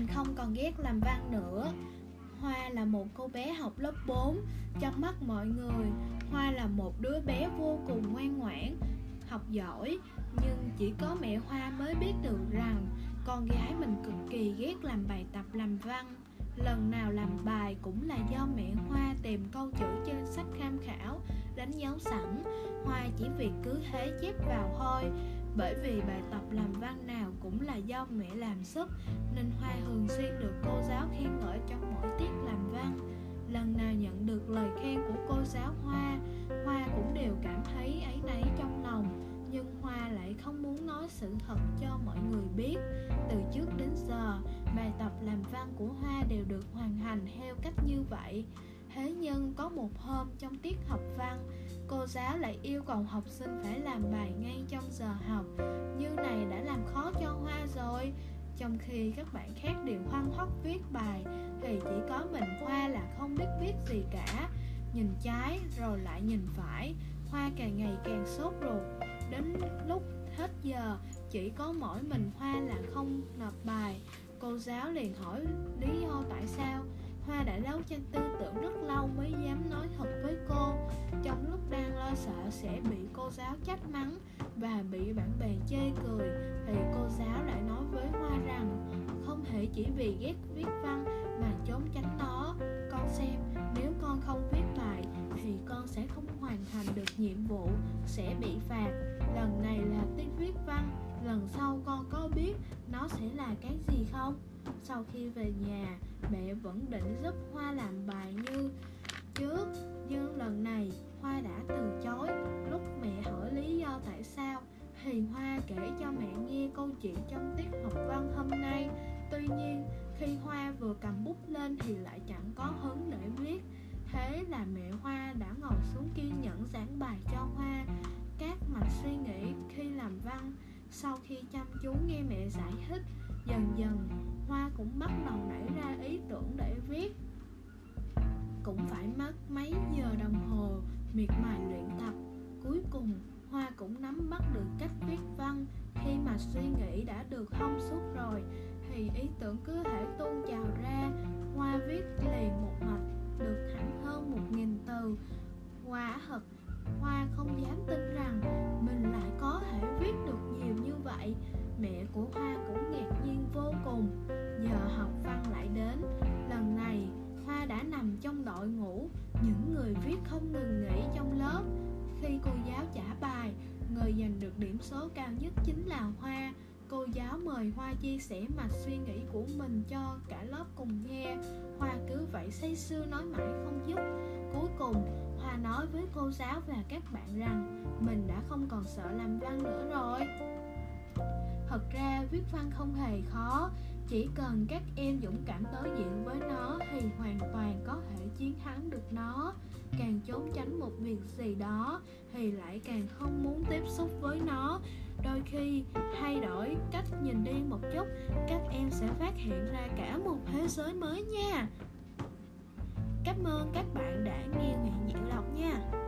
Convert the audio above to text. Mình không còn ghét làm văn nữa. Hoa là một cô bé học lớp 4 trong mắt mọi người. Hoa là một đứa bé vô cùng ngoan ngoãn, học giỏi. Nhưng chỉ có mẹ Hoa mới biết được rằng con gái mình cực kỳ ghét làm bài tập làm văn. Lần nào làm bài cũng là do mẹ Hoa tìm câu chữ trên sách tham khảo, đánh dấu sẵn. Hoa chỉ việc cứ thế chép vào thôi. Bởi vì bài tập làm văn nào cũng là do mẹ làm giúp, nên Hoa thường xuyên được cô giáo khen ngợi trong mỗi tiết làm văn. Lần nào nhận được lời khen của cô giáo Hoa cũng đều cảm thấy áy náy trong lòng. Nhưng Hoa lại không muốn nói sự thật cho mọi người biết. Từ trước đến giờ, bài tập làm văn của Hoa đều được hoàn thành theo cách như vậy. Thế nhưng có một hôm trong tiết học văn, cô giáo lại yêu cầu học sinh phải làm bài ngay trong giờ học. Như này đã làm khó cho Hoa rồi. Trong khi các bạn khác đều hoang hốc viết bài, thì chỉ có mình Hoa là không biết viết gì cả. Nhìn trái rồi lại nhìn phải, Hoa càng ngày càng sốt ruột. Đến lúc hết giờ, chỉ có mỗi mình Hoa là không nộp bài. Cô giáo liền hỏi lý do tại sao. Hoa đã đấu tranh tư tưởng rất lâu mới dám nói thật với cô. Trong lúc đang lo sợ sẽ bị cô giáo trách mắng và bị bạn bè chê cười, thì cô giáo lại nói với Hoa rằng không thể chỉ vì ghét viết văn mà trốn tránh nó. Con xem, nếu con không viết bài thì con sẽ không hoàn thành được nhiệm vụ, sẽ bị phạt. Lần này là tiết viết văn, lần sau con có biết nó sẽ là cái gì không? Sau khi về nhà, mẹ vẫn định giúp Hoa làm bài như trước, nhưng lần này Hoa đã từ chối. Lúc mẹ hỏi lý do tại sao, thì Hoa kể cho mẹ nghe câu chuyện trong tiết học văn hôm nay. Tuy nhiên, khi Hoa vừa cầm bút lên thì lại chẳng có hứng để viết. Thế là mẹ Hoa đã ngồi xuống kiên nhẫn giảng bài cho Hoa các mạch suy nghĩ khi làm văn. Sau khi chăm chú nghe mẹ giải thích, dần dần Hoa cũng bắt đầu nảy ra ý tưởng để viết. Cũng phải mất mấy giờ đồng hồ miệt mài luyện tập, cuối cùng Hoa cũng nắm bắt được cách viết văn. Khi mà suy nghĩ đã được thông suốt rồi thì ý tưởng cứ thể tuôn trào ra. Hoa viết liền một mạch được hẳn hơn 1.000 từ. Quả thật, Hoa không dám tin rằng mình lại có thể viết được nhiều như vậy. Mẹ của Hoa cũng ngạc nhiên vô cùng. Giờ học văn lại đến. Lần này Hoa đã nằm trong đội ngũ những người viết không ngừng nghỉ trong lớp. Khi cô giáo trả bài, người giành được điểm số cao nhất chính là Hoa. Cô giáo mời Hoa chia sẻ mạch suy nghĩ của mình cho cả lớp cùng nghe. Hoa cứ vậy say sưa nói mãi không dứt. Cuối cùng, Hoa nói với cô giáo và các bạn rằng mình đã không còn sợ làm văn nữa rồi. Thật ra viết văn không hề khó, chỉ cần các em dũng cảm đối diện với nó thì hoàn toàn có thể chiến thắng được nó. Càng trốn tránh một việc gì đó thì lại càng không muốn tiếp xúc với nó. Đôi khi thay đổi cách nhìn đi một chút, các em sẽ phát hiện ra cả một thế giới mới nha. Cảm ơn các bạn đã nghe Mẹ Nhạn Đọc nha.